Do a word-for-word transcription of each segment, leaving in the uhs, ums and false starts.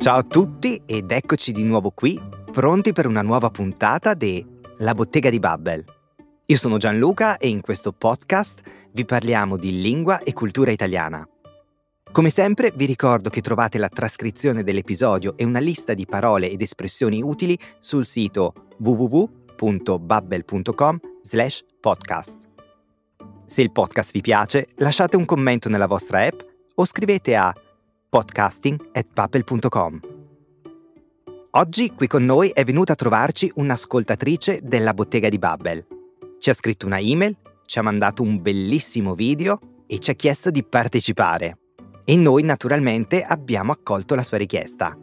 Ciao a tutti ed eccoci di nuovo qui, pronti per una nuova puntata di La Bottega di Babbel. Io sono Gianluca e in questo podcast vi parliamo di lingua e cultura italiana. Come sempre vi ricordo che trovate la trascrizione dell'episodio e una lista di parole ed espressioni utili sul sito w w w punto babbel punto com slash podcast. Se il podcast vi piace, lasciate un commento nella vostra app o scrivete a podcasting at babbel punto com. Oggi qui con noi è venuta a trovarci un'ascoltatrice della Bottega di Babbel. Ci ha scritto una email, ci ha mandato un bellissimo video e ci ha chiesto di partecipare. E noi naturalmente abbiamo accolto la sua richiesta.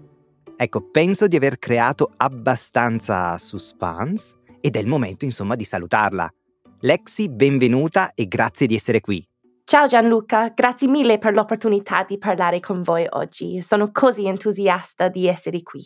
Ecco, penso di aver creato abbastanza suspense ed è il momento insomma di salutarla. Lexi, benvenuta e grazie di essere qui. Ciao Gianluca, grazie mille per l'opportunità di parlare con voi oggi. Sono così entusiasta di essere qui.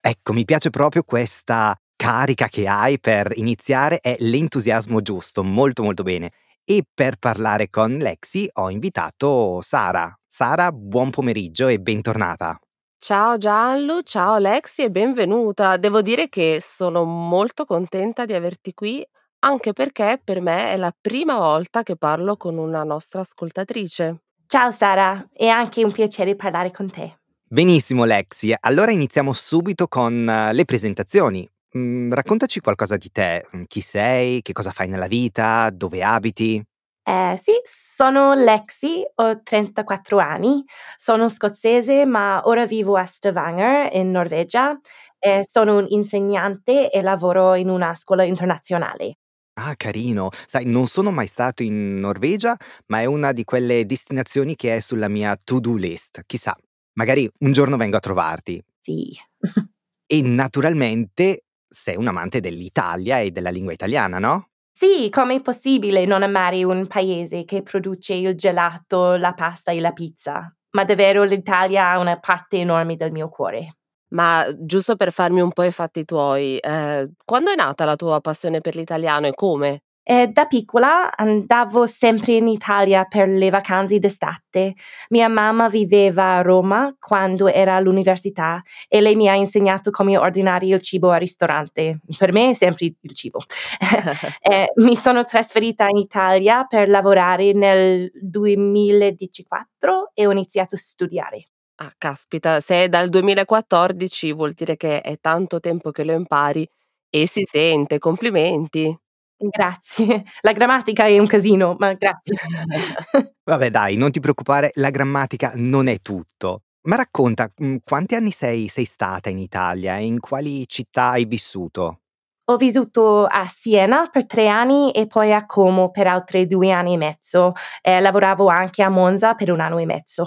Ecco, mi piace proprio questa carica che hai per iniziare, è l'entusiasmo giusto, molto molto bene. E per parlare con Lexi ho invitato Sara. Sara, buon pomeriggio e bentornata. Ciao Gianlu, ciao Lexi e benvenuta. Devo dire che sono molto contenta di averti qui, anche perché per me è la prima volta che parlo con una nostra ascoltatrice. Ciao Sara, è anche un piacere parlare con te. Benissimo Lexi, allora iniziamo subito con le presentazioni. Mm, raccontaci qualcosa di te, chi sei, che cosa fai nella vita, dove abiti? Eh, sì, sono Lexi, ho trentaquattro anni, sono scozzese ma ora vivo a Stavanger in Norvegia, eh, sono un insegnante e lavoro in una scuola internazionale. Ah, carino. Sai, non sono mai stato in Norvegia, ma è una di quelle destinazioni che è sulla mia to-do list. Chissà, magari un giorno vengo a trovarti. Sì. E naturalmente sei un amante dell'Italia e della lingua italiana, no? Sì, com'è possibile non amare un paese che produce il gelato, la pasta e la pizza? Ma davvero l'Italia ha una parte enorme del mio cuore. Ma giusto per farmi un po' i fatti tuoi, eh, quando è nata la tua passione per l'italiano e come? Eh, da piccola andavo sempre in Italia per le vacanze d'estate. Mia mamma viveva a Roma quando era all'università e lei mi ha insegnato come ordinare il cibo al ristorante. Per me è sempre il cibo. eh, mi sono trasferita in Italia per lavorare nel duemiladiciaquattro e ho iniziato a studiare. Ah, caspita, se è dal duemilaquattordici vuol dire che è tanto tempo che lo impari e si sente, complimenti. Grazie, la grammatica è un casino, ma grazie. Vabbè dai, non ti preoccupare, la grammatica non è tutto. Ma racconta, quanti anni sei, sei stata in Italia e in quali città hai vissuto? Ho vissuto a Siena per tre anni e poi a Como per altri due anni e mezzo. Eh, lavoravo anche a Monza per un anno e mezzo.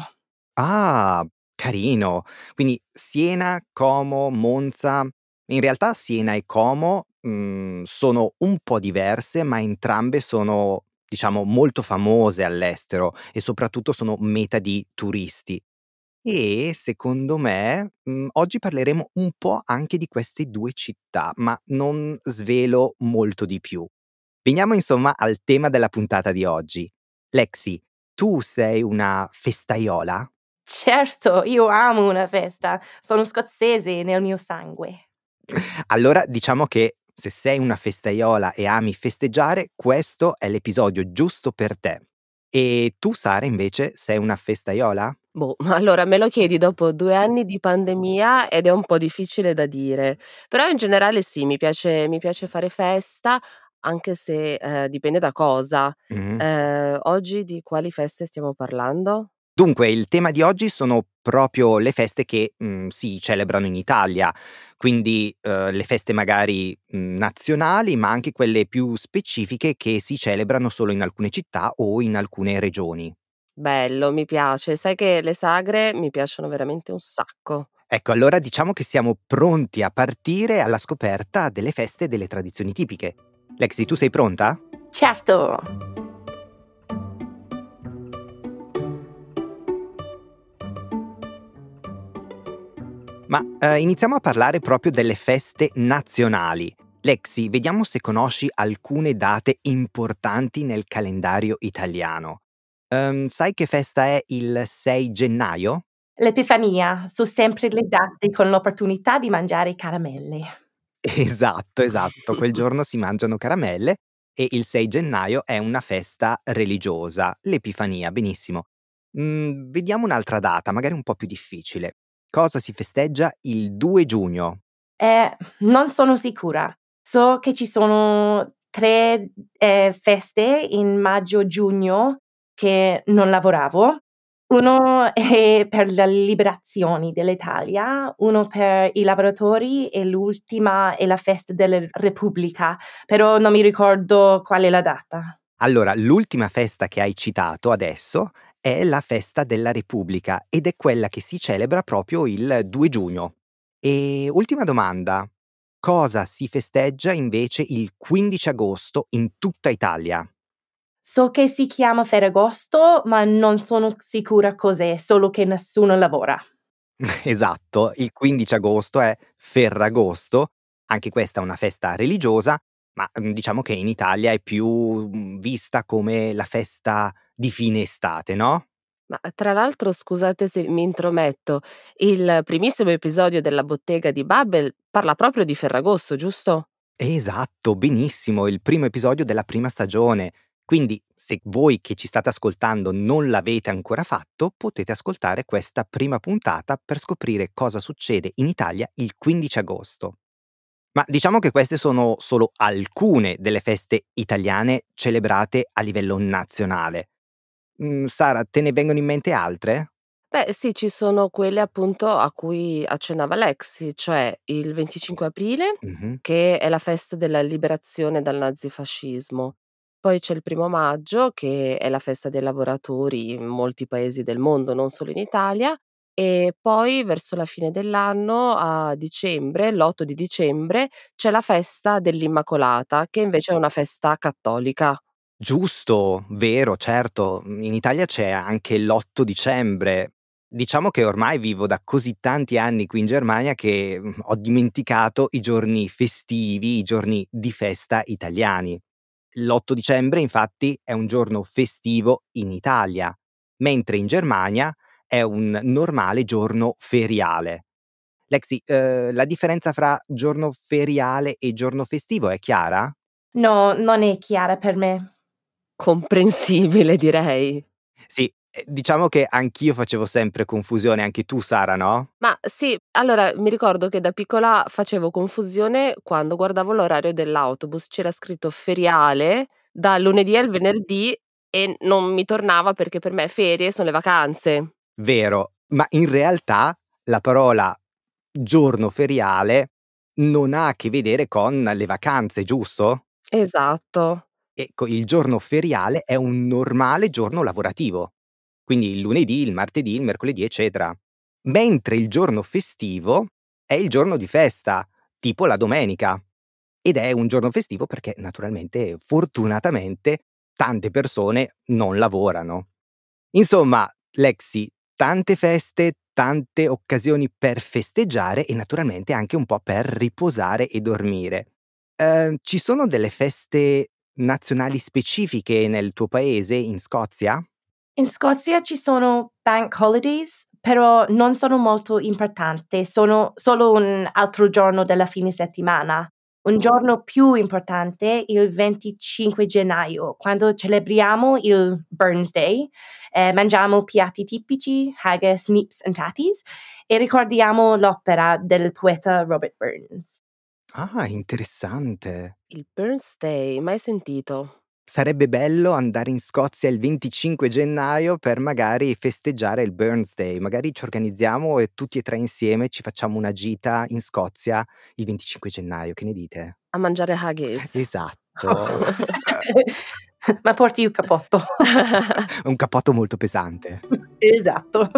Ah, carino. Quindi Siena, Como, Monza. In realtà Siena e Como mh, sono un po' diverse, ma entrambe sono, diciamo, molto famose all'estero e soprattutto sono meta di turisti. E secondo me mh, oggi parleremo un po' anche di queste due città, ma non svelo molto di più. Veniamo insomma al tema della puntata di oggi. Lexi, tu sei una festaiola? Certo, io amo una festa, sono scozzese nel mio sangue. Allora diciamo che se sei una festaiola e ami festeggiare, questo è l'episodio giusto per te. E tu Sara invece sei una festaiola? Boh, allora me lo chiedi dopo due anni di pandemia ed è un po' difficile da dire, però in generale sì, mi piace, mi piace fare festa, anche se eh, dipende da cosa. Mm-hmm. Eh, oggi di quali feste stiamo parlando? Dunque, il tema di oggi sono proprio le feste che mh, si celebrano in Italia, quindi eh, le feste magari mh, nazionali, ma anche quelle più specifiche che si celebrano solo in alcune città o in alcune regioni. Bello, mi piace. Sai che le sagre mi piacciono veramente un sacco. Ecco, allora diciamo che siamo pronti a partire alla scoperta delle feste e delle tradizioni tipiche. Lexi, tu sei pronta? Certo! Ma eh, iniziamo a parlare proprio delle feste nazionali. Lexi, vediamo se conosci alcune date importanti nel calendario italiano. Um, sai che festa è il sei gennaio? L'Epifania, sono sempre le date con l'opportunità di mangiare caramelle. Esatto, esatto. Quel giorno si mangiano caramelle e il sei gennaio è una festa religiosa, l'Epifania, benissimo. Mm, vediamo un'altra data, magari un po' più difficile. Cosa si festeggia il due giugno? Eh, non sono sicura. So che ci sono tre eh, feste in maggio-giugno che non lavoravo. Uno è per la liberazione dell'Italia, uno per i lavoratori e l'ultima è la festa della Repubblica, però non mi ricordo qual è la data. Allora, l'ultima festa che hai citato adesso è la festa della Repubblica ed è quella che si celebra proprio il due giugno. E ultima domanda, cosa si festeggia invece il quindici agosto in tutta Italia? So che si chiama Ferragosto, ma non sono sicura cos'è, solo che nessuno lavora. Esatto, il quindici agosto è Ferragosto, anche questa è una festa religiosa, ma diciamo che in Italia è più vista come la festa di fine estate, no? Ma tra l'altro, scusate se mi intrometto, il primissimo episodio della Bottega di Babbel parla proprio di Ferragosto, giusto? Esatto, benissimo, il primo episodio della prima stagione. Quindi, se voi che ci state ascoltando non l'avete ancora fatto, potete ascoltare questa prima puntata per scoprire cosa succede in Italia il quindici agosto. Ma diciamo che queste sono solo alcune delle feste italiane celebrate a livello nazionale. Mm, Sara, te ne vengono in mente altre? Beh sì, ci sono quelle appunto a cui accennava Lexi, cioè il venticinque aprile, mm-hmm. che è la festa della liberazione dal nazifascismo. Poi c'è il primo maggio, che è la festa dei lavoratori in molti paesi del mondo, non solo in Italia. E poi verso la fine dell'anno, a dicembre, l'otto di dicembre, c'è la festa dell'Immacolata, che invece è una festa cattolica. Giusto, vero, certo. In Italia c'è anche l'otto dicembre. Diciamo che ormai vivo da così tanti anni qui in Germania che ho dimenticato i giorni festivi, i giorni di festa italiani. L'otto dicembre, infatti, è un giorno festivo in Italia, mentre in Germania è un normale giorno feriale. Lexi, eh, la differenza fra giorno feriale e giorno festivo è chiara? No, non è chiara per me. Comprensibile, direi. Sì. Diciamo che anch'io facevo sempre confusione, anche tu Sara, no? Ma sì, allora mi ricordo che da piccola facevo confusione quando guardavo l'orario dell'autobus, c'era scritto feriale dal lunedì al venerdì e non mi tornava perché per me ferie sono le vacanze. Vero, ma in realtà la parola giorno feriale non ha a che vedere con le vacanze, giusto? Esatto. Ecco, il giorno feriale è un normale giorno lavorativo. Quindi il lunedì, il martedì, il mercoledì, eccetera. Mentre il giorno festivo è il giorno di festa, tipo la domenica. Ed è un giorno festivo perché, naturalmente, fortunatamente, tante persone non lavorano. Insomma, Lexi, tante feste, tante occasioni per festeggiare e, naturalmente, anche un po' per riposare e dormire. Eh, ci sono delle feste nazionali specifiche nel tuo paese, in Scozia? In Scozia ci sono bank holidays, però non sono molto importanti, sono solo un altro giorno della fine settimana. Un giorno più importante è il venticinque gennaio, quando celebriamo il Burns Day, eh, mangiamo piatti tipici, haggis, nips and tatties, e ricordiamo l'opera del poeta Robert Burns. Ah, interessante. Il Burns Day, mai sentito. Sarebbe bello andare in Scozia il venticinque gennaio per magari festeggiare il Burns Day. Magari ci organizziamo e tutti e tre insieme ci facciamo una gita in Scozia il venticinque gennaio. Che ne dite? A mangiare haggis. Esatto. Oh. Ma porti un cappotto. Un cappotto molto pesante. Esatto.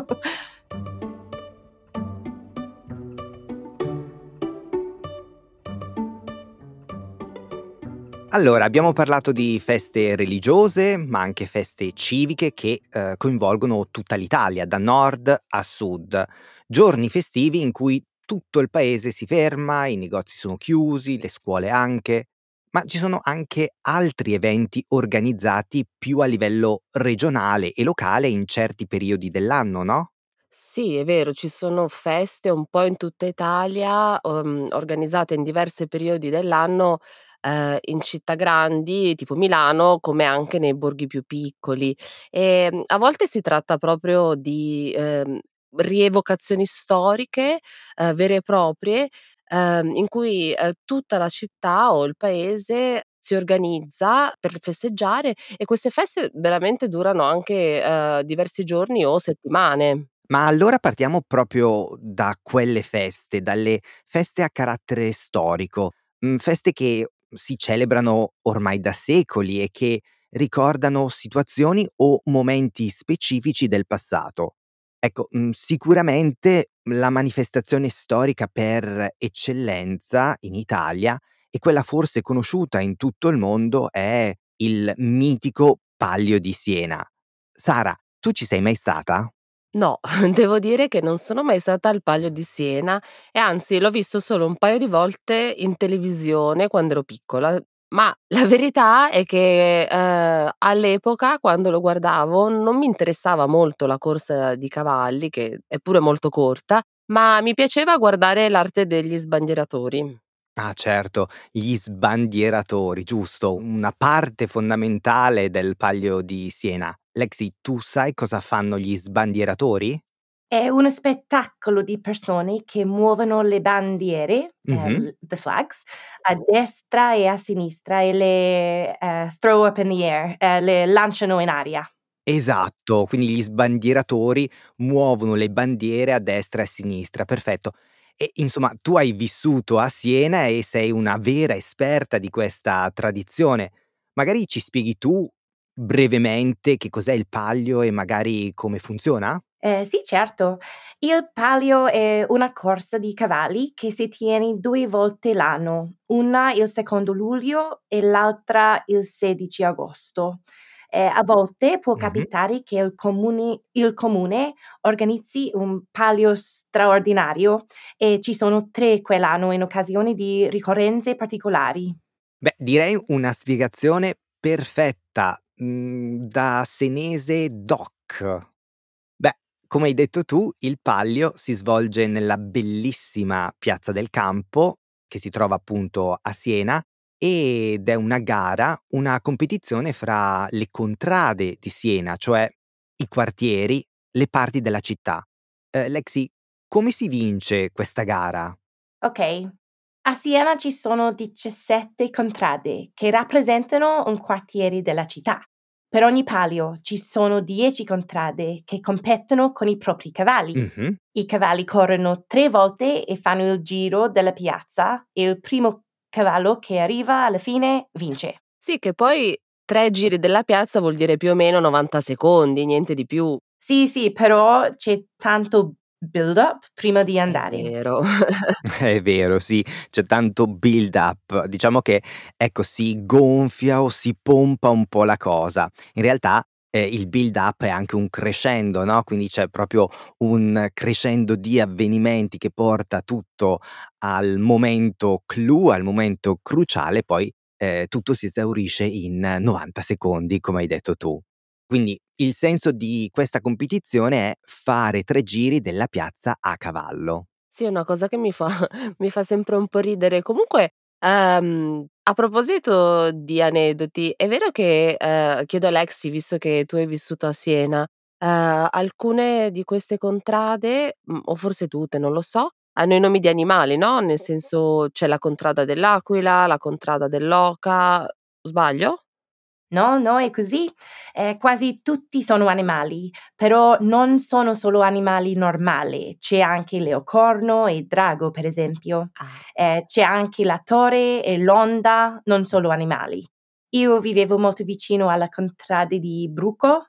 Allora, abbiamo parlato di feste religiose, ma anche feste civiche che eh, coinvolgono tutta l'Italia, da nord a sud. Giorni festivi in cui tutto il paese si ferma, i negozi sono chiusi, le scuole anche. Ma ci sono anche altri eventi organizzati più a livello regionale e locale in certi periodi dell'anno, no? Sì, è vero, ci sono feste un po' in tutta Italia, ehm, organizzate in diversi periodi dell'anno, eh, in città grandi, tipo Milano, come anche nei borghi più piccoli. E mm, a volte si tratta proprio di ehm, rievocazioni storiche, eh, vere e proprie, ehm, in cui eh, tutta la città o il paese si organizza per festeggiare, e queste feste veramente durano anche eh, diversi giorni o settimane. Ma allora partiamo proprio da quelle feste, dalle feste a carattere storico, mm, feste che si celebrano ormai da secoli e che ricordano situazioni o momenti specifici del passato. Ecco, mm, sicuramente la manifestazione storica per eccellenza in Italia e quella forse conosciuta in tutto il mondo è il mitico Palio di Siena. Sara, tu ci sei mai stata? No, devo dire che non sono mai stata al Palio di Siena, e anzi l'ho visto solo un paio di volte in televisione quando ero piccola. Ma la verità è che eh, all'epoca, quando lo guardavo, non mi interessava molto la corsa di cavalli, che è pure molto corta, ma mi piaceva guardare l'arte degli sbandieratori. Ah, certo, gli sbandieratori, giusto, una parte fondamentale del Palio di Siena. Lexi, tu sai cosa fanno gli sbandieratori? È uno spettacolo di persone che muovono le bandiere, eh, Mhm. l- the flags, a destra e a sinistra e le eh, throw up in the air, eh, le lanciano in aria. Esatto, quindi gli sbandieratori muovono le bandiere a destra e a sinistra, perfetto. E insomma, tu hai vissuto a Siena e sei una vera esperta di questa tradizione. Magari ci spieghi tu brevemente che cos'è il palio e magari come funziona? Eh, sì, certo. Il palio è una corsa di cavalli che si tiene due volte l'anno, una il secondo luglio e l'altra il sedici agosto. Eh, a volte può Mhm. capitare che il comune, il comune organizzi un palio straordinario e ci sono tre quell'anno in occasione di ricorrenze particolari. Beh, direi una spiegazione perfetta, mm, da senese doc. Beh, come hai detto tu, il palio si svolge nella bellissima Piazza del Campo, che si trova appunto a Siena, ed è una gara, una competizione fra le contrade di Siena, cioè i quartieri, le parti della città. Eh, Lexi, come si vince questa gara? Ok. A Siena ci sono diciassette contrade che rappresentano un quartiere della città. Per ogni palio ci sono dieci contrade che competono con i propri cavalli. Mhm. I cavalli corrono tre volte e fanno il giro della piazza e il primo cavallo che arriva alla fine vince. Sì, che poi tre giri della piazza vuol dire più o meno novanta secondi, niente di più. Sì, sì, però c'è tanto build-up prima di È andare. vero. È vero, sì, c'è tanto build up. Diciamo che, ecco, si gonfia o si pompa un po' la cosa. In realtà eh, il build up è anche un crescendo, no? Quindi c'è proprio un crescendo di avvenimenti che porta tutto al momento clou, al momento cruciale, poi eh, tutto si esaurisce in novanta secondi, come hai detto tu. Quindi il senso di questa competizione è fare tre giri della piazza a cavallo. Sì, è una cosa che mi fa, mi fa sempre un po' ridere. Comunque, ehm, a proposito di aneddoti, è vero che, eh, chiedo a Lexi, visto che tu hai vissuto a Siena, eh, alcune di queste contrade, m, o forse tutte, non lo so, hanno i nomi di animali, no? Nel senso, c'è la contrada dell'aquila, la contrada dell'oca, sbaglio? No, no, è così. Eh, quasi tutti sono animali, però non sono solo animali normali. C'è anche il leocorno e il drago, per esempio. Ah. Eh, c'è anche la torre e l'onda, non solo animali. Io vivevo molto vicino alla contrada di Bruco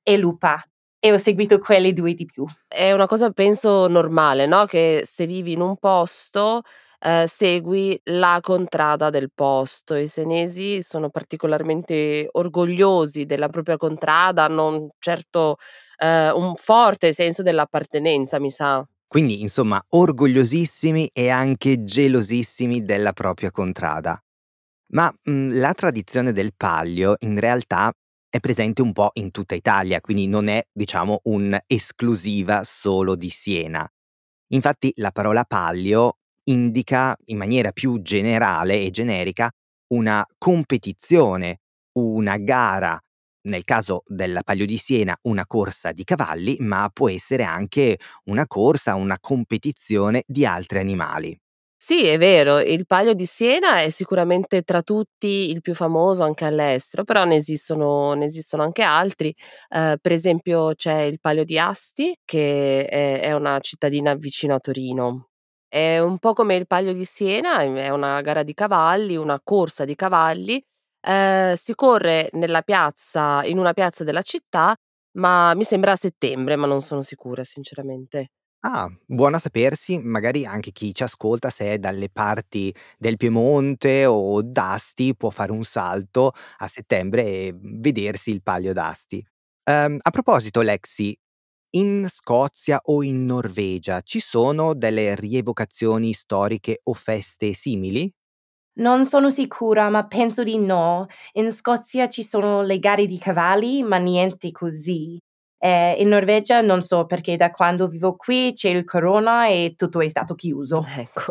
e Lupa e ho seguito quelle due di più. È una cosa, penso, normale, no? Che se vivi in un posto, eh, segui la contrada del posto. I senesi sono particolarmente orgogliosi della propria contrada, hanno un certo, eh, un forte senso dell'appartenenza, mi sa. Quindi, insomma, orgogliosissimi e anche gelosissimi della propria contrada. Ma mm, la tradizione del palio in realtà è presente un po' in tutta Italia, quindi non è, diciamo, un'esclusiva solo di Siena. Infatti la parola palio indica in maniera più generale e generica una competizione, una gara, nel caso del Palio di Siena una corsa di cavalli, ma può essere anche una corsa, una competizione di altri animali. Sì, è vero, il Palio di Siena è sicuramente tra tutti il più famoso anche all'estero, però ne esistono, ne esistono anche altri. Eh, per esempio c'è il Palio di Asti, che è, è una cittadina vicino a Torino. È un po' come il Palio di Siena, è una gara di cavalli, una corsa di cavalli. Eh, si corre nella piazza, in una piazza della città, ma mi sembra a settembre, ma non sono sicura sinceramente. Ah, buona sapersi, magari anche chi ci ascolta, se è dalle parti del Piemonte o d'Asti, può fare un salto a settembre e vedersi il Palio d'Asti. Um, a proposito, Lexi, in Scozia o in Norvegia ci sono delle rievocazioni storiche o feste simili? Non sono sicura, ma penso di no. In Scozia ci sono le gare di cavalli, ma niente così. Eh, in Norvegia non so perché da quando vivo qui c'è il corona e tutto è stato chiuso. Ecco.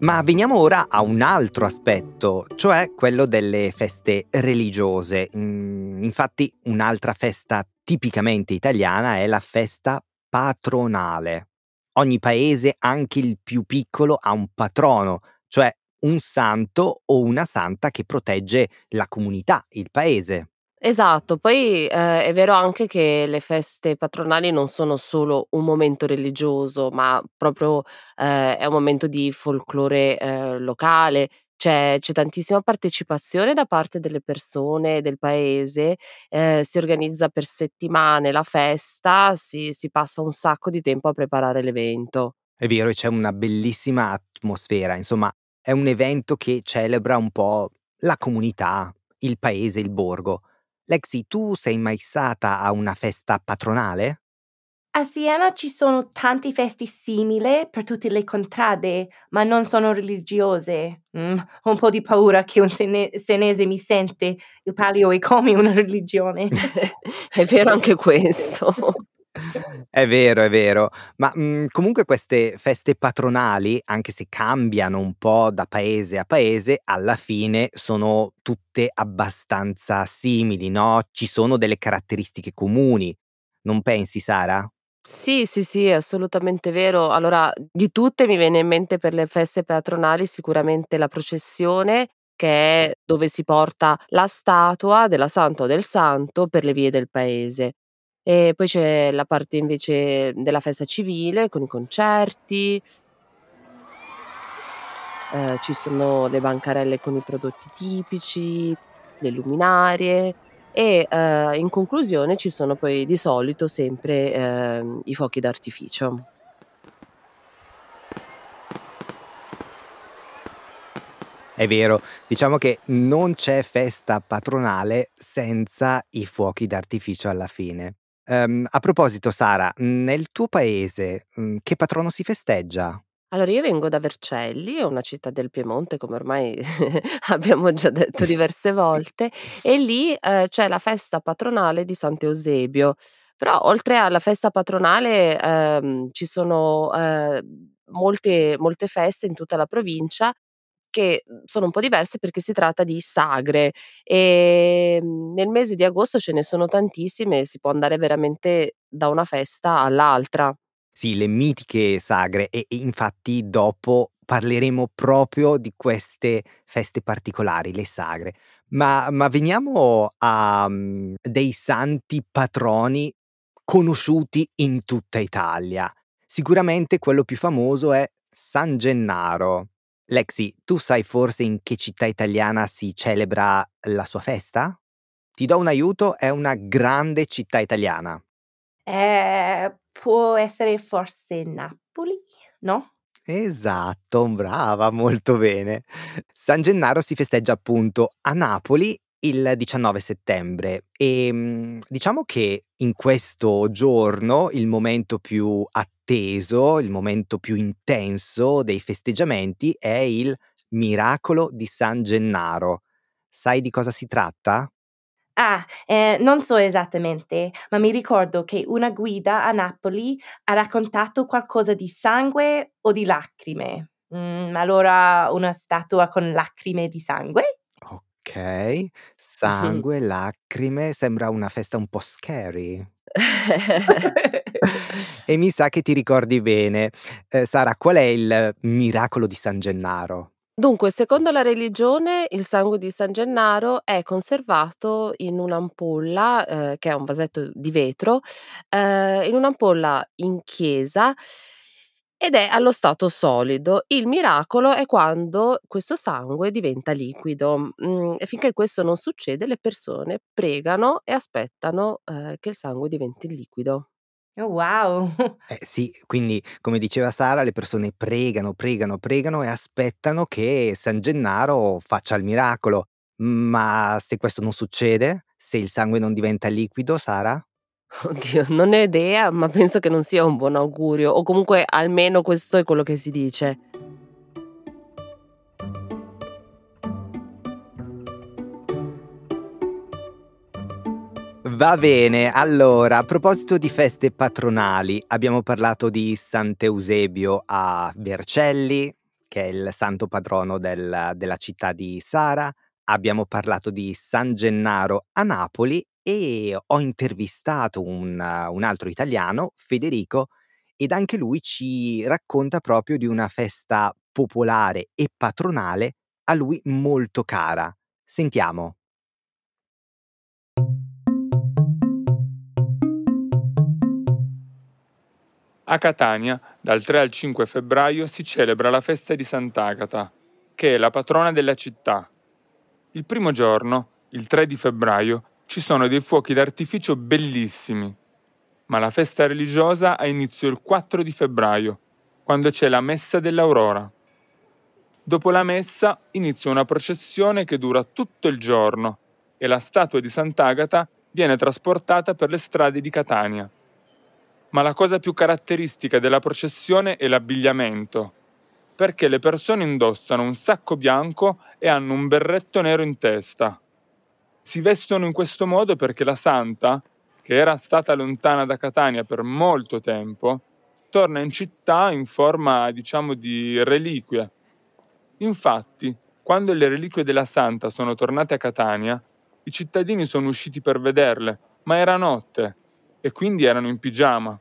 Ma veniamo ora a un altro aspetto, cioè quello delle feste religiose. Infatti un'altra festa tipicamente italiana è la festa patronale. Ogni paese, anche il più piccolo, ha un patrono, cioè un santo o una santa che protegge la comunità, il paese. Esatto, poi eh, è vero anche che le feste patronali non sono solo un momento religioso, ma proprio eh, è un momento di folklore eh, locale. C'è, c'è tantissima partecipazione da parte delle persone del paese, eh, si organizza per settimane la festa, si, si passa un sacco di tempo a preparare l'evento. È vero, e c'è una bellissima atmosfera, insomma è un evento che celebra un po' la comunità, il paese, il borgo. Lexi, tu sei mai stata a una festa patronale? A Siena ci sono tanti feste simili per tutte le contrade, ma non sono religiose. Mm, ho un po' di paura che un sene- senese mi sente, il palio è come una religione. È vero anche questo. È vero, è vero. Ma mh, comunque queste feste patronali, anche se cambiano un po' da paese a paese, alla fine sono tutte abbastanza simili, no? Ci sono delle caratteristiche comuni. Non pensi, Sara? Sì, sì, sì, è assolutamente vero. Allora, di tutte mi viene in mente per le feste patronali sicuramente la processione, che è dove si porta la statua della santa o del santo per le vie del paese. E poi c'è la parte invece della festa civile con i concerti, eh, ci sono le bancarelle con i prodotti tipici, le luminarie. E eh, in conclusione ci sono poi di solito sempre eh, i fuochi d'artificio. È vero, diciamo che non c'è festa patronale senza i fuochi d'artificio alla fine. Um, a proposito, Sara, nel tuo paese che patrono si festeggia? Allora, io vengo da Vercelli, una città del Piemonte, come ormai abbiamo già detto diverse volte, e lì eh, c'è la festa patronale di Sant'Eusebio. Però oltre alla festa patronale ehm, ci sono eh, molte, molte feste in tutta la provincia che sono un po' diverse perché si tratta di sagre, e nel mese di agosto ce ne sono tantissime e si può andare veramente da una festa all'altra. Sì, le mitiche sagre, e infatti dopo parleremo proprio di queste feste particolari, le sagre. Ma, ma veniamo a um, dei santi patroni conosciuti in tutta Italia. Sicuramente quello più famoso è San Gennaro. Lexi, tu sai forse in che città italiana si celebra la sua festa? Ti do un aiuto, è una grande città italiana. Eh... Può essere forse Napoli, no? Esatto, brava, molto bene. San Gennaro si festeggia appunto a Napoli il diciannove settembre e diciamo che in questo giorno il momento più atteso, il momento più intenso dei festeggiamenti è il miracolo di San Gennaro. Sai di cosa si tratta? Ah, eh, non so esattamente, ma mi ricordo che una guida a Napoli ha raccontato qualcosa di sangue o di lacrime. Mm, allora una statua con lacrime di sangue? Ok, sangue, mm-hmm. lacrime, sembra una festa un po' scary. E mi sa che ti ricordi bene. Eh, Sara, qual è il miracolo di San Gennaro? Dunque, secondo la religione, il sangue di San Gennaro è conservato in un'ampolla, eh, che è un vasetto di vetro, eh, in un'ampolla in chiesa ed è allo stato solido. Il miracolo è quando questo sangue diventa liquido. Mm, e finché questo non succede, le persone pregano e aspettano, eh, che il sangue diventi liquido. Oh, wow! Eh, sì, quindi come diceva Sara, le persone pregano, pregano, pregano e aspettano che San Gennaro faccia il miracolo. Ma se questo non succede, se il sangue non diventa liquido, Sara? Oddio, non ne ho idea, ma penso che non sia un buon augurio, o comunque almeno questo è quello che si dice. Va bene, allora, a proposito di feste patronali, abbiamo parlato di Sant'Eusebio a Vercelli, che è il santo patrono del, della città di Sara, abbiamo parlato di San Gennaro a Napoli e ho intervistato un, un altro italiano, Federico, ed anche lui ci racconta proprio di una festa popolare e patronale a lui molto cara. Sentiamo. A Catania, dal tre al cinque febbraio, si celebra la festa di Sant'Agata, che è la patrona della città. Il primo giorno, il tre di febbraio, ci sono dei fuochi d'artificio bellissimi. Ma la festa religiosa ha inizio il quattro di febbraio, quando c'è la messa dell'aurora. Dopo la messa inizia una processione che dura tutto il giorno e la statua di Sant'Agata viene trasportata per le strade di Catania. Ma la cosa più caratteristica della processione è l'abbigliamento, perché le persone indossano un sacco bianco e hanno un berretto nero in testa. Si vestono in questo modo perché la santa, che era stata lontana da Catania per molto tempo, torna in città in forma, diciamo, di reliquie. Infatti, quando le reliquie della santa sono tornate a Catania, i cittadini sono usciti per vederle, ma era notte e quindi erano in pigiama.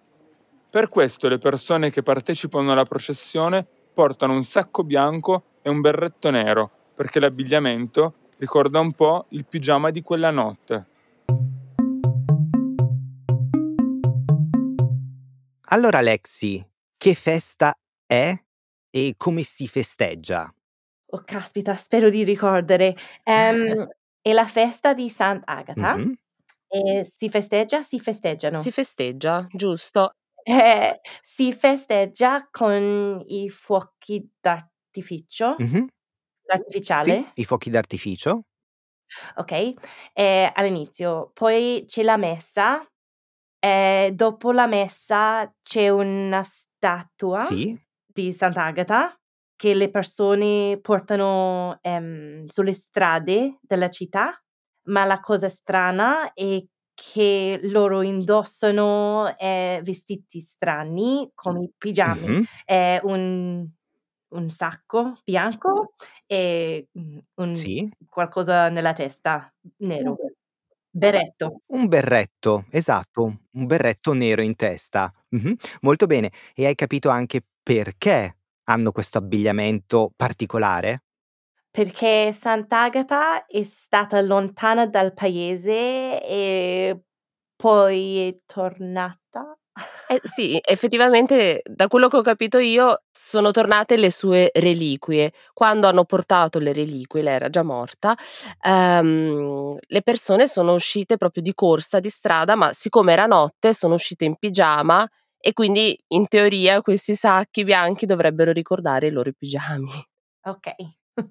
Per questo le persone che partecipano alla processione portano un sacco bianco e un berretto nero, perché l'abbigliamento ricorda un po' il pigiama di quella notte. Allora Lexi, che festa è e come si festeggia? Oh caspita, spero di ricordare. Um, è la festa di Sant'Agata. Mm-hmm. E si festeggia, si festeggiano. Si festeggia, giusto. Eh, si festeggia con i fuochi d'artificio, mm-hmm. artificiale. Sì, i fuochi d'artificio. Ok, eh, all'inizio. Poi c'è la messa. Eh, dopo la messa c'è una statua sì. di Sant'Agata che le persone portano ehm, sulle strade della città. Ma la cosa strana è che loro indossano eh, vestiti strani come i pigiami, mm-hmm. eh, un, un sacco bianco e un, sì. qualcosa nella testa nero, berretto. Un berretto, esatto, un berretto nero in testa. Mm-hmm. Molto bene, e hai capito anche perché hanno questo abbigliamento particolare? Perché Sant'Agata è stata lontana dal paese e poi è tornata. Eh, sì, effettivamente, da quello che ho capito io, sono tornate le sue reliquie. Quando hanno portato le reliquie, lei era già morta, ehm, le persone sono uscite proprio di corsa, di strada, ma siccome era notte sono uscite in pigiama e quindi in teoria questi sacchi bianchi dovrebbero ricordare i loro pigiami. Ok.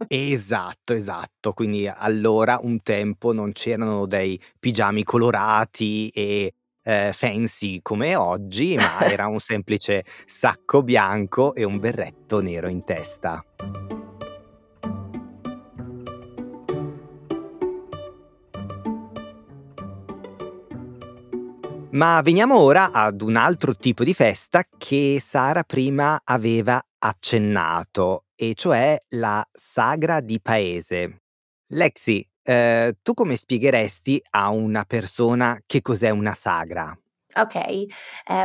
Esatto, esatto. Quindi allora un tempo non c'erano dei pigiami colorati e eh, fancy come oggi, ma era un semplice sacco bianco e un berretto nero in testa. Ma veniamo ora ad un altro tipo di festa che Sara prima aveva accennato, e cioè la sagra di paese. Lexi, eh, tu come spiegheresti a una persona che cos'è una sagra? Ok, eh,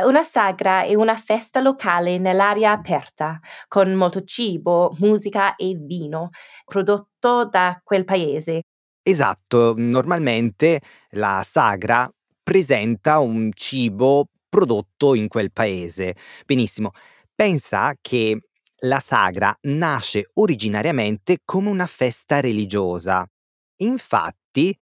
una sagra è una festa locale nell'aria aperta, con molto cibo, musica e vino, prodotto da quel paese. Esatto, normalmente la sagra presenta un cibo prodotto in quel paese. Benissimo, pensa che la sagra nasce originariamente come una festa religiosa. Infatti,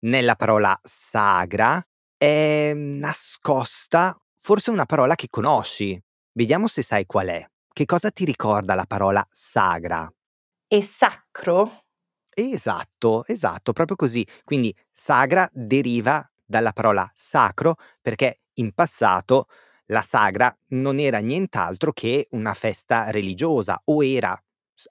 nella parola sagra è nascosta forse una parola che conosci. Vediamo se sai qual è. Che cosa ti ricorda la parola sagra? È sacro? Esatto, esatto, proprio così. Quindi sagra deriva dalla parola sacro, perché in passato la sagra non era nient'altro che una festa religiosa o era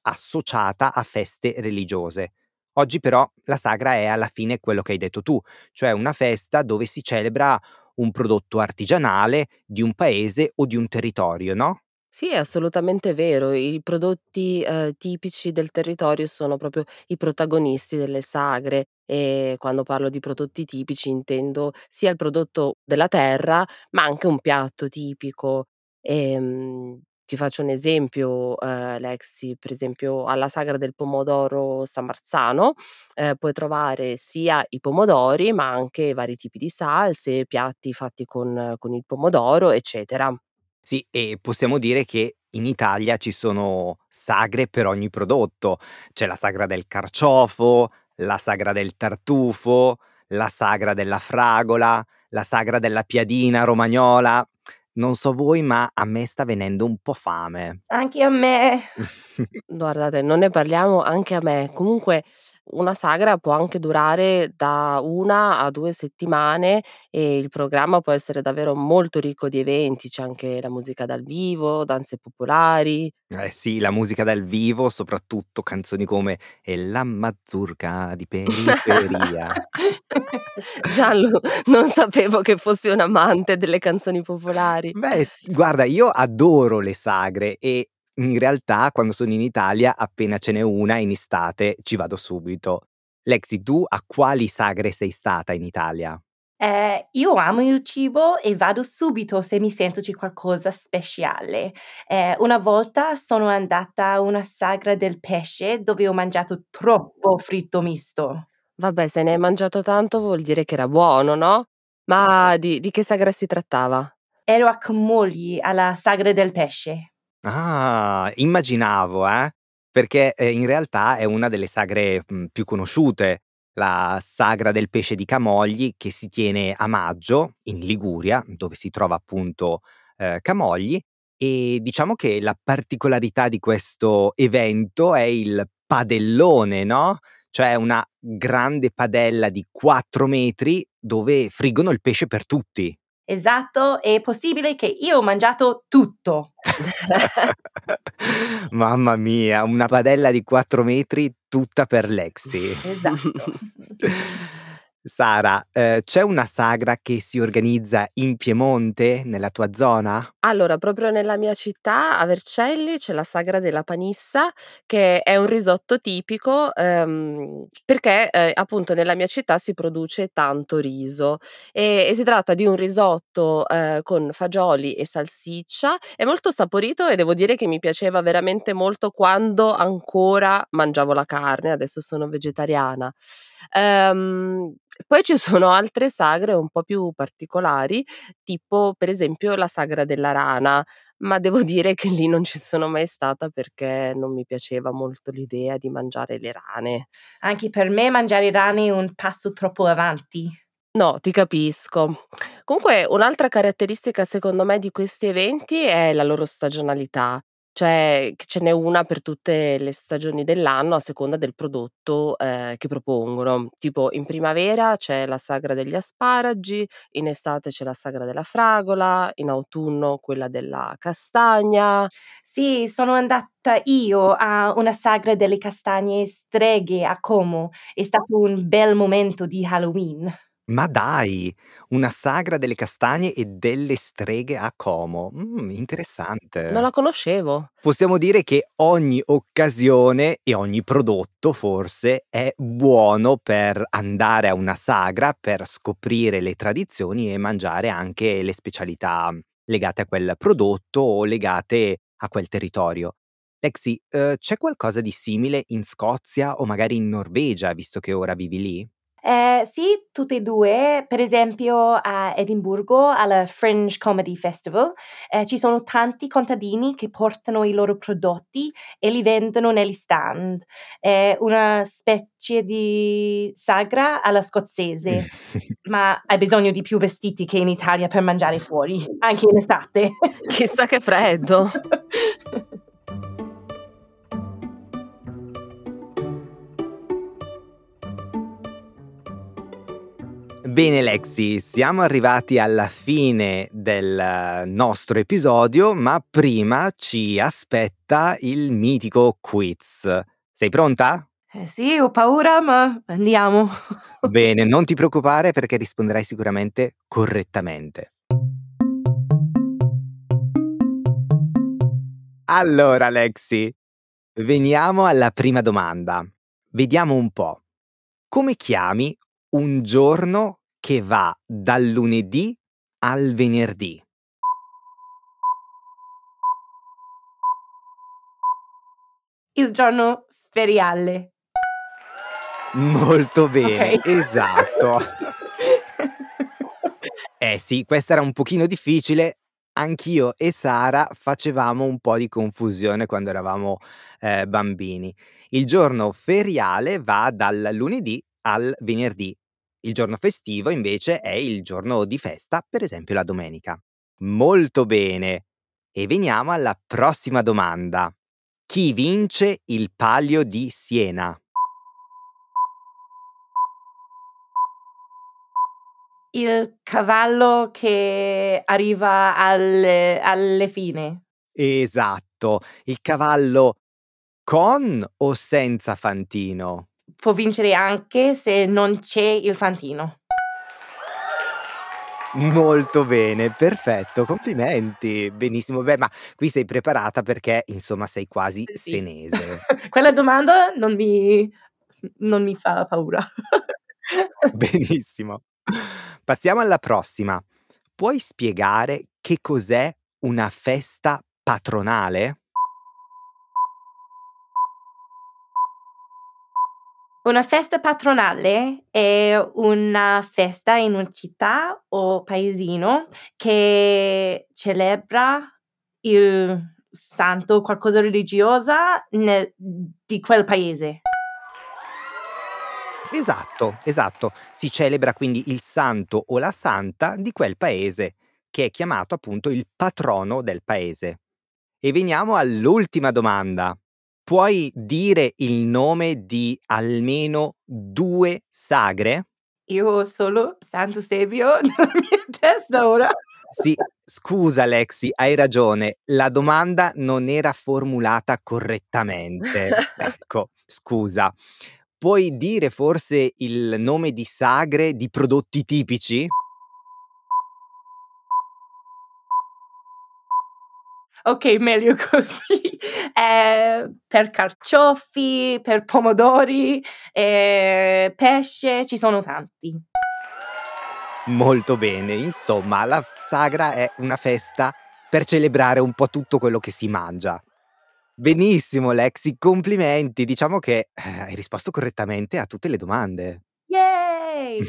associata a feste religiose. Oggi però la sagra è alla fine quello che hai detto tu, cioè una festa dove si celebra un prodotto artigianale di un paese o di un territorio, no? Sì, è assolutamente vero. I prodotti eh, tipici del territorio sono proprio i protagonisti delle sagre, e quando parlo di prodotti tipici intendo sia il prodotto della terra, ma anche un piatto tipico. E, mh, ti faccio un esempio, eh, Lexi. Per esempio alla sagra del pomodoro San Marzano eh, puoi trovare sia i pomodori, ma anche vari tipi di salse, piatti fatti con, con il pomodoro, eccetera. Sì, e possiamo dire che in Italia ci sono sagre per ogni prodotto. C'è la sagra del carciofo, la sagra del tartufo, la sagra della fragola, la sagra della piadina romagnola. Non so voi, ma a me sta venendo un po' fame. Anche a me. Guardate, non ne parliamo, anche a me. Comunque una sagra può anche durare da una a due settimane e il programma può essere davvero molto ricco di eventi. C'è anche la musica dal vivo, danze popolari. Eh sì, la musica dal vivo, soprattutto canzoni come E la mazzurca di periferia. Gianlu, non sapevo che fossi un amante delle canzoni popolari. Beh, guarda, io adoro le sagre e in realtà, quando sono in Italia, appena ce n'è una in estate, ci vado subito. Lexi, tu a quali sagre sei stata in Italia? Eh, io amo il cibo e vado subito se mi sento c'è qualcosa speciale. Eh, una volta sono andata a una sagra del pesce dove ho mangiato troppo fritto misto. Vabbè, se ne hai mangiato tanto vuol dire che era buono, no? Ma di, di che sagra si trattava? Ero a Camogli, alla sagra del pesce. Ah, immaginavo, eh? Perché eh, in realtà è una delle sagre mh, più conosciute, la sagra del pesce di Camogli, che si tiene a maggio in Liguria, dove si trova appunto eh, Camogli, e diciamo che la particolarità di questo evento è il padellone, no? Cioè una grande padella di quattro metri dove friggono il pesce per tutti. Esatto, è possibile che io ho mangiato tutto. Mamma mia, una padella di quattro metri tutta per Lexi. Esatto. Sara, eh, c'è una sagra che si organizza in Piemonte, nella tua zona? Allora, proprio nella mia città, a Vercelli, c'è la sagra della Panissa, che è un risotto tipico ehm, perché eh, appunto nella mia città si produce tanto riso e, e si tratta di un risotto eh, con fagioli e salsiccia. È molto saporito e devo dire che mi piaceva veramente molto quando ancora mangiavo la carne. Adesso sono vegetariana. Um, Poi ci sono altre sagre un po' più particolari, tipo per esempio la sagra della rana, ma devo dire che lì non ci sono mai stata perché non mi piaceva molto l'idea di mangiare le rane. Anche per me mangiare rane è un passo troppo avanti. No, ti capisco. Comunque un'altra caratteristica secondo me di questi eventi è la loro stagionalità. Cioè, che ce n'è una per tutte le stagioni dell'anno a seconda del prodotto eh, che propongono. Tipo in primavera c'è la sagra degli asparagi, in estate c'è la sagra della fragola, in autunno quella della castagna. Sì, sono andata io a una sagra delle castagne streghe a Como. È stato un bel momento di Halloween. Ma dai, una sagra delle castagne e delle streghe a Como. Mm, Non interessante. la conoscevo. Possiamo dire che ogni occasione e ogni prodotto forse è buono per andare a una sagra, per scoprire le tradizioni e mangiare anche le specialità legate a quel prodotto o legate a quel territorio. Lexi, eh, c'è qualcosa di simile in Scozia o magari in Norvegia, visto che ora vivi lì? Eh, sì, tutte e due. Per esempio a Edimburgo, alla Fringe Comedy Festival, eh, ci sono tanti contadini che portano i loro prodotti e li vendono negli stand. È una specie di sagra alla scozzese, ma hai bisogno di più vestiti che in Italia per mangiare fuori, anche in estate. Chissà che freddo. Bene Lexi, siamo arrivati alla fine del nostro episodio, ma prima ci aspetta il mitico quiz. Sei pronta? Eh sì, ho paura, ma andiamo. Bene, non ti preoccupare perché risponderai sicuramente correttamente. Allora Lexi, veniamo alla prima domanda. Vediamo un po'. Come chiami un giorno che va dal lunedì al venerdì? Il giorno feriale. Molto bene, Ok. esatto. Eh sì, questa era un pochino difficile. Anch'io e Sara facevamo un po' di confusione quando eravamo eh, bambini. Il giorno feriale va dal lunedì al venerdì. Il giorno festivo invece è il giorno di festa, per esempio la domenica. Molto bene! E veniamo alla prossima domanda. Chi vince il Palio di Siena? Il cavallo che arriva alle, alle fine. Esatto, il cavallo con o senza fantino? Può vincere anche se non c'è il fantino. Molto bene, perfetto, complimenti, benissimo. Beh, ma qui sei preparata perché insomma sei quasi Sì. senese. Quella domanda non mi, non mi fa paura. Benissimo. Passiamo alla prossima. Puoi spiegare che cos'è una festa patronale? Una festa patronale è una festa in una città o paesino che celebra il santo, qualcosa religiosa nel- di quel paese. Esatto, esatto. Si celebra quindi il santo o la santa di quel paese, che è chiamato appunto il patrono del paese. E veniamo all'ultima domanda. Puoi dire il nome di almeno due sagre? Io ho solo Sant'Eusebio nella mia testa ora. Sì, scusa Lexi, hai ragione, la domanda non era formulata correttamente. Ecco, scusa. Puoi dire forse il nome di sagre di prodotti tipici? Ok, meglio così. Eh, per carciofi, per pomodori, eh, pesce, ci sono tanti. Molto bene, insomma, la sagra è una festa per celebrare un po' tutto quello che si mangia. Benissimo Lexi, complimenti, diciamo che eh, hai risposto correttamente a tutte le domande. Yay!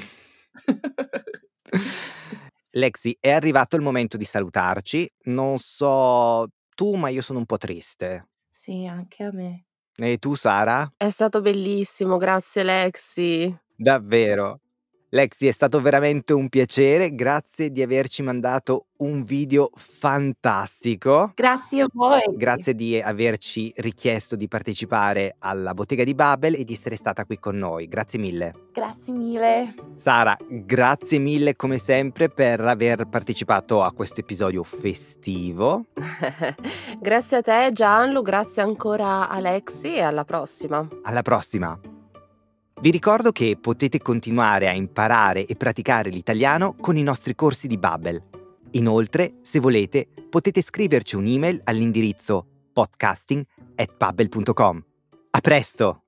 Lexi, è arrivato il momento di salutarci. Non so tu, ma io sono un po' triste. Sì, anche a me. E tu, Sara? È stato bellissimo, grazie Lexi. Davvero. Lexi, è stato veramente un piacere, grazie di averci mandato un video fantastico. Grazie a voi. Grazie di averci richiesto di partecipare alla Bottega di Babbel e di essere stata qui con noi. Grazie mille. Grazie mille. Sara, grazie mille come sempre per aver partecipato a questo episodio festivo. Grazie a te Gianlu, grazie ancora a Lexi e alla prossima. Alla prossima. Vi ricordo che potete continuare a imparare e praticare l'italiano con i nostri corsi di Babbel. Inoltre, se volete, potete scriverci un'email all'indirizzo podcasting at babbel punto com. A presto!